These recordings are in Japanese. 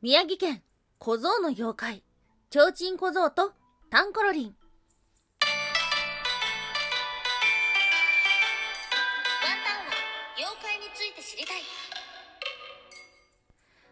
宮城県小僧の妖怪、ちょうちん小僧とタンコロリン。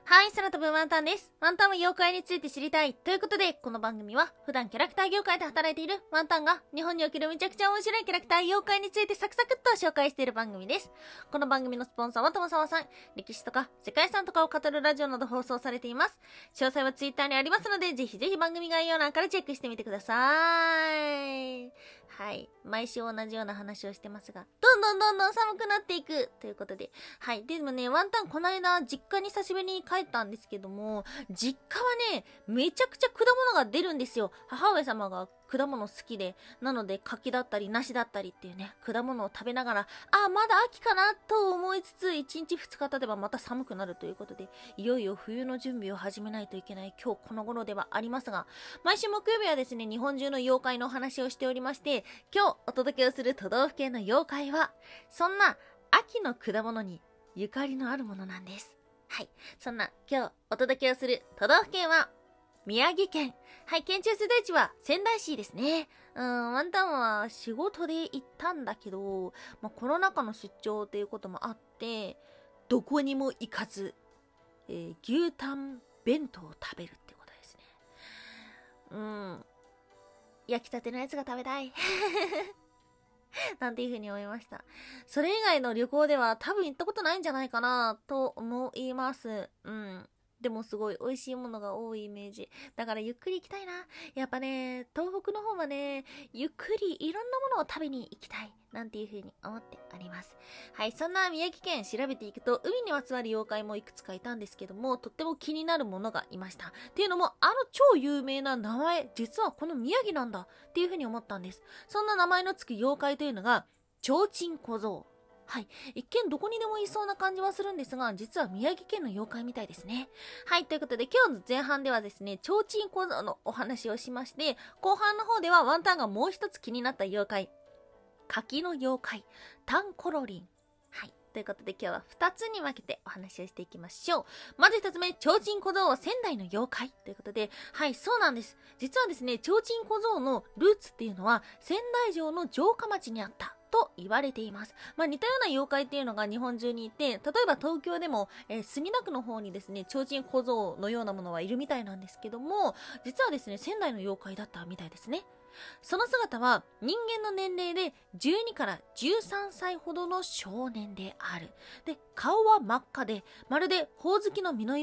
はい、空飛ぶワンタンです。ワンタンは妖怪について知りたいということで、この番組は普段キャラクター業界で働いているワンタンが日本におけるめちゃくちゃ面白いキャラクター妖怪についてサクサクっと紹介している番組です。この番組のスポンサーは友沢さん。歴史とか世界遺産とかを語るラジオなど放送されています。詳細はツイッターにありますので、ぜひぜひ番組概要欄からチェックしてみてください。はい、毎週同じような話をしてますが、どんどんどんどん寒くなっていくということで、はい、でもね、ワンタンこの間実家に久しぶりに帰ったんですけども、実家はね、めちゃくちゃ果物が出るんですよ。母上様が果物好きで、なので柿だったり梨だったりっていうね、果物を食べながら、あ、まだ秋かなと思いつつ、1日2日経てばまた寒くなるということで、いよいよ冬の準備を始めないといけない今日この頃ではありますが、毎週木曜日はですね、日本中の妖怪のお話をしておりまして、今日お届けをする都道府県の妖怪は、そんな秋の果物にゆかりのあるものなんです。はい、そんな今日お届けをする都道府県は宮城県。はい、県中世代地は仙台市ですね。ワンタンは仕事で行ったんだけど、コロナ禍の出張ということもあって、どこにも行かず、牛タン弁当を食べるってことですね。焼きたてのやつが食べたい。なんていう風に思いました。それ以外の旅行では多分行ったことないんじゃないかなと思います。でもすごい美味しいものが多いイメージ。だからゆっくり行きたいな。やっぱね、東北の方はね、ゆっくりいろんなものを食べに行きたい。なんていう風に思っております。はい、そんな宮城県調べていくと、海にまつわる妖怪もいくつかいたんですけども、とっても気になるものがいました。っていうのも、あの超有名な名前、実はこの宮城なんだっていう風に思ったんです。そんな名前のつく妖怪というのが、ちょうちん小僧。はい、一見どこにでもいそうな感じはするんですが、実は宮城県の妖怪みたいですね。はい、ということで今日の前半ではですね、ちょうちん小僧のお話をしまして、後半の方ではワンタンがもう一つ気になった妖怪、柿の妖怪、タンコロリン。はい、ということで今日は2つに分けてお話をしていきましょう。まず1つ目、ちょうちん小僧は仙台の妖怪ということで、はい、そうなんです。実はですね、ちょうちん小僧のルーツっていうのは仙台城の城下町にあったと言われています。似たような妖怪っていうのが日本中にいて、例えば東京でも、墨田区の方にですね、ちょうちん小僧のようなものはいるみたいなんですけども、実はですね、仙台の妖怪だったみたいですね。その姿は人間の年齢で12から13歳ほどの少年である。で、顔は真っ赤で、まるでほおずきの実の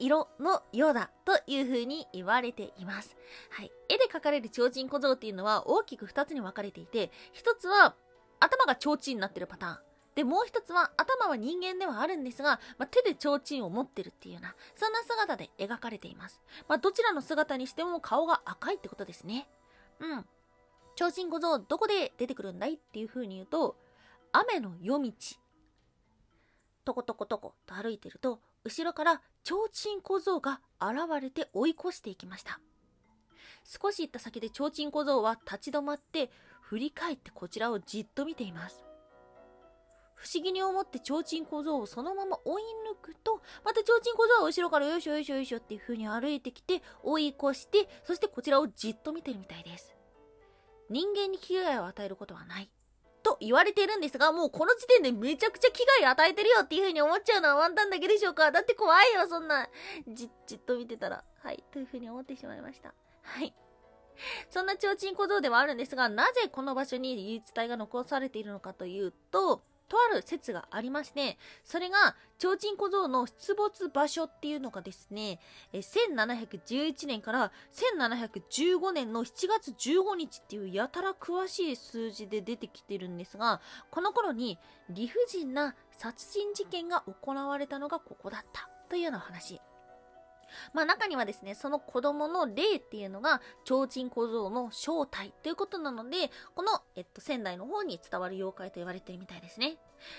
色のようだという風に言われています。はい、絵で描かれるちょうちん小僧っていうのは大きく2つに分かれていて、1つは頭がちょうちんになってるパターン。で、もう1つは頭は人間ではあるんですが、手でちょうちんを持ってるっていうような、そんな姿で描かれています。どちらの姿にしても顔が赤いってことですね。ちょうちん小僧どこで出てくるんだいっていう風に言うと、雨の夜道。トコトコトコと歩いてると、後ろからちょうちん小僧が現れて追い越していきました。少し行った先でちょうちん小僧は立ち止まって、振り返ってこちらをじっと見ています。不思議に思ってちょうちん小僧をそのまま追い抜くと、またちょうちん小僧は後ろからよいしょよいしょよいしょっていう風に歩いてきて、追い越して、そしてこちらをじっと見てるみたいです。人間に危害を与えることはないと言われているんですが、もうこの時点でめちゃくちゃ危害与えてるよっていう風に思っちゃうのはワンタンだけでしょうか。だって怖いよ、そんなじっと見てたら。はい、という風に思ってしまいました。はい、そんなちょうちん小僧ではあるんですが、なぜこの場所に言い伝えが残されているのかというと、とある説がありまして、それがちょうちん小僧の出没場所っていうのがですね、1711年から1715年の7月15日っていうやたら詳しい数字で出てきてるんですが、この頃に理不尽な殺人事件が行われたのがここだったというような話。中にはですね、その子供の霊っていうのがちょうちん小僧の正体ということなので、この、仙台の方に伝わる妖怪と言われてるみたいですね。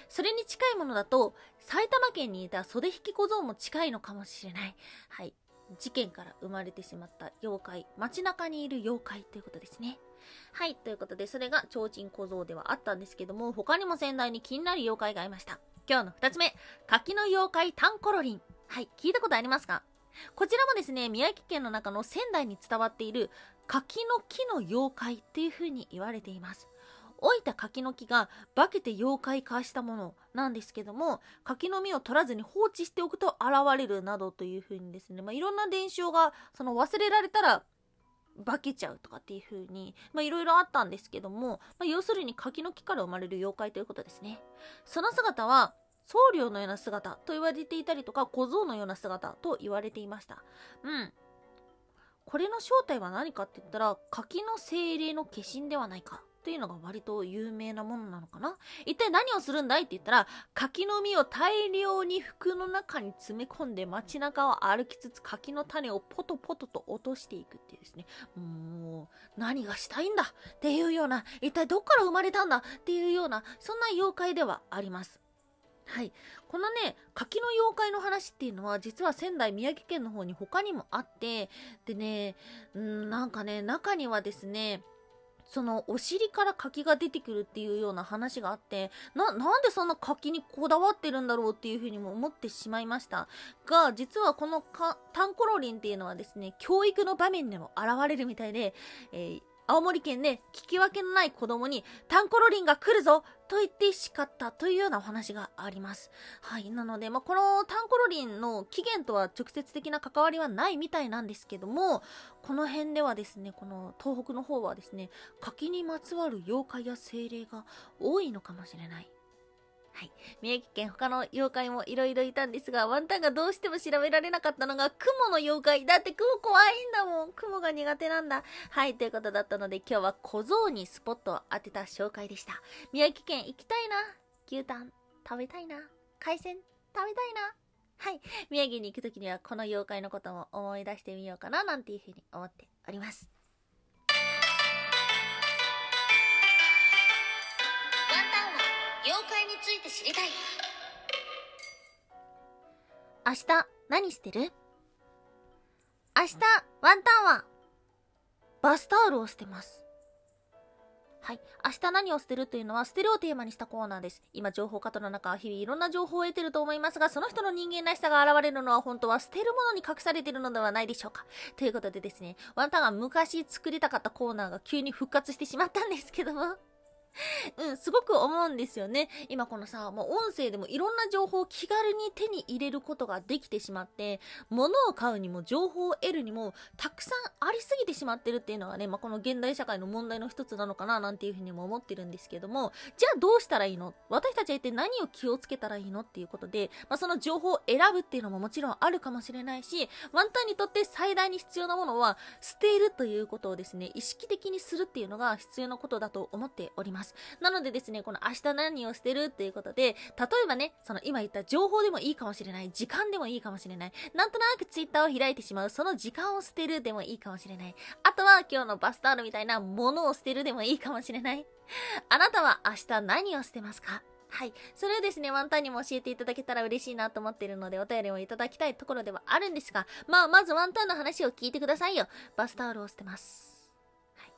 それに近いものだと、埼玉県にいた袖引き小僧も近いのかもしれない。はい、事件から生まれてしまった妖怪、街中にいる妖怪ということですね。はい、ということでそれがちょうちん小僧ではあったんですけども、他にも仙台に気になる妖怪がいました。今日の2つ目、柿の妖怪タンコロリン。はい、聞いたことありますか？こちらもですね、宮城県の中の仙台に伝わっている柿の木の妖怪っていう風に言われています。老いた柿の木が化けて妖怪化したものなんですけども、柿の実を取らずに放置しておくと現れるなどという風にですね、いろんな伝承がその忘れられたら化けちゃうとかっていう風にいろいろあったんですけども、要するに柿の木から生まれる妖怪ということですね。その姿は僧侶のような姿と言われていたりとか、小僧のような姿と言われていました。これの正体は何かって言ったら、柿の精霊の化身ではないかというのが割と有名なものなのかな。一体何をするんだいって言ったら、柿の実を大量に服の中に詰め込んで街中を歩きつつ、柿の種をポトポトと落としていくっていうですね、もう何がしたいんだっていうような、一体どっから生まれたんだっていうような、そんな妖怪ではあります。はい、このね柿の妖怪の話っていうのは、実は仙台宮城県の方に他にもあって、でね、なんかね、中にはですね、そのお尻から柿が出てくるっていうような話があって、 なんでそんな柿にこだわってるんだろうっていうふうにも思ってしまいましたが、実はこのタンコロリンっていうのはですね、教育の場面でも現れるみたいで、青森県で聞き分けのない子供にタンコロリンが来るぞと言って叱ったというようなお話があります。はい、なので、このタンコロリンの起源とは直接的な関わりはないみたいなんですけども、この辺ではですね、この東北の方はですね、柿にまつわる妖怪や精霊が多いのかもしれない。はい、宮城県他の妖怪もいろいろいたんですが、ワンタンがどうしても調べられなかったのが雲の妖怪だって、雲怖いんだもん、雲が苦手なんだ。はい、ということだったので、今日は小僧にスポットを当てた紹介でした。宮城県行きたいな、牛タン食べたいな、海鮮食べたいな。はい、宮城に行くときにはこの妖怪のことも思い出してみようかななんていうふうに思っております。妖怪について知りたい。明日何してる？明日ワンタンはバスタオルを捨てます。はい、明日何を捨てるというのは、捨てるをテーマにしたコーナーです。今情報過多の中、日々いろんな情報を得てると思いますが、その人の人間らしさが現れるのは本当は捨てるものに隠されているのではないでしょうか。ということでですね、ワンタンが昔作りたかったコーナーが急に復活してしまったんですけどもすごく思うんですよね。今このさ、音声でもいろんな情報を気軽に手に入れることができてしまって、物を買うにも情報を得るにもたくさんありすぎてしまってるっていうのがね、この現代社会の問題の一つなのかななんていうふうにも思ってるんですけども、じゃあどうしたらいいの、私たちは一体何を気をつけたらいいのっていうことで、その情報を選ぶっていうのももちろんあるかもしれないし、ワンタンにとって最大に必要なものは捨てるということをですね、意識的にするっていうのが必要なことだと思っております。なのでですね、この明日何を捨てるということで、例えばね、その今言った情報でもいいかもしれない、時間でもいいかもしれない、なんとなくツイッターを開いてしまう、その時間を捨てるでもいいかもしれない、あとは今日のバスタオルみたいなものを捨てるでもいいかもしれない。あなたは明日何を捨てますか？はい、それをですね、ワンタンにも教えていただけたら嬉しいなと思っているので、お便りをいただきたいところではあるんですが、まずワンタンの話を聞いてくださいよ。バスタオルを捨てます。はい、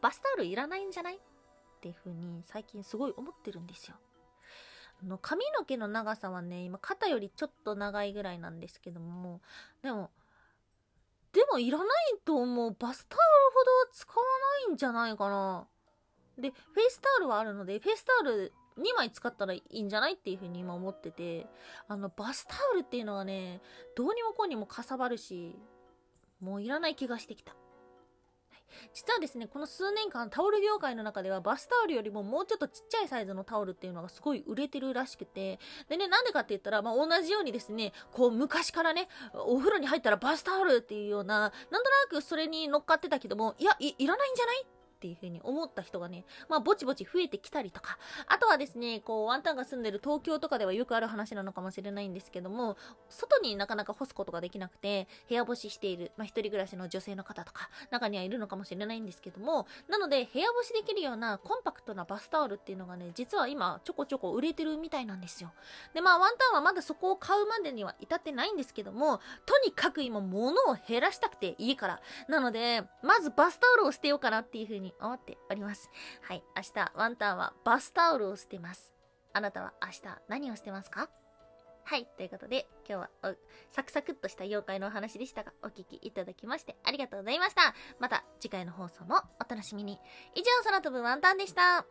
バスタオルいらないんじゃない？っていう風に最近すごい思ってるんですよ。髪の毛の長さはね、今肩よりちょっと長いぐらいなんですけども、でもいらないと思う。バスタオルほど使わないんじゃないかな。でフェイスタオルはあるので、フェイスタオル2枚使ったらいいんじゃないっていう風に今思ってて、バスタオルっていうのはね、どうにもこうにもかさばるし、もういらない気がしてきた。実はですね、この数年間タオル業界の中ではバスタオルよりももうちょっとちっちゃいサイズのタオルっていうのがすごい売れてるらしくて、でね、なんでかって言ったら、同じようにですね、こう昔からね、お風呂に入ったらバスタオルっていうような、なんとなくそれに乗っかってたけども、いらないんじゃないっていう風に思った人がね、ぼちぼち増えてきたりとか、あとはですね、こうワンタンが住んでる東京とかではよくある話なのかもしれないんですけども、外になかなか干すことができなくて部屋干ししている、一人暮らしの女性の方とか中にはいるのかもしれないんですけども、なので部屋干しできるようなコンパクトなバスタオルっていうのがね、実は今ちょこちょこ売れてるみたいなんですよ。でワンタンはまだそこを買うまでには至ってないんですけども、とにかく今物を減らしたくて家から、なのでまずバスタオルを捨てようかなっていう風に思っております。はい、明日ワンタンはバスタオルを捨てます。あなたは明日何を捨てますか？はい、ということで今日はサクサクっとした妖怪のお話でしたが、お聞きいただきましてありがとうございました。また次回の放送もお楽しみに。以上、空飛ぶワンタンでした。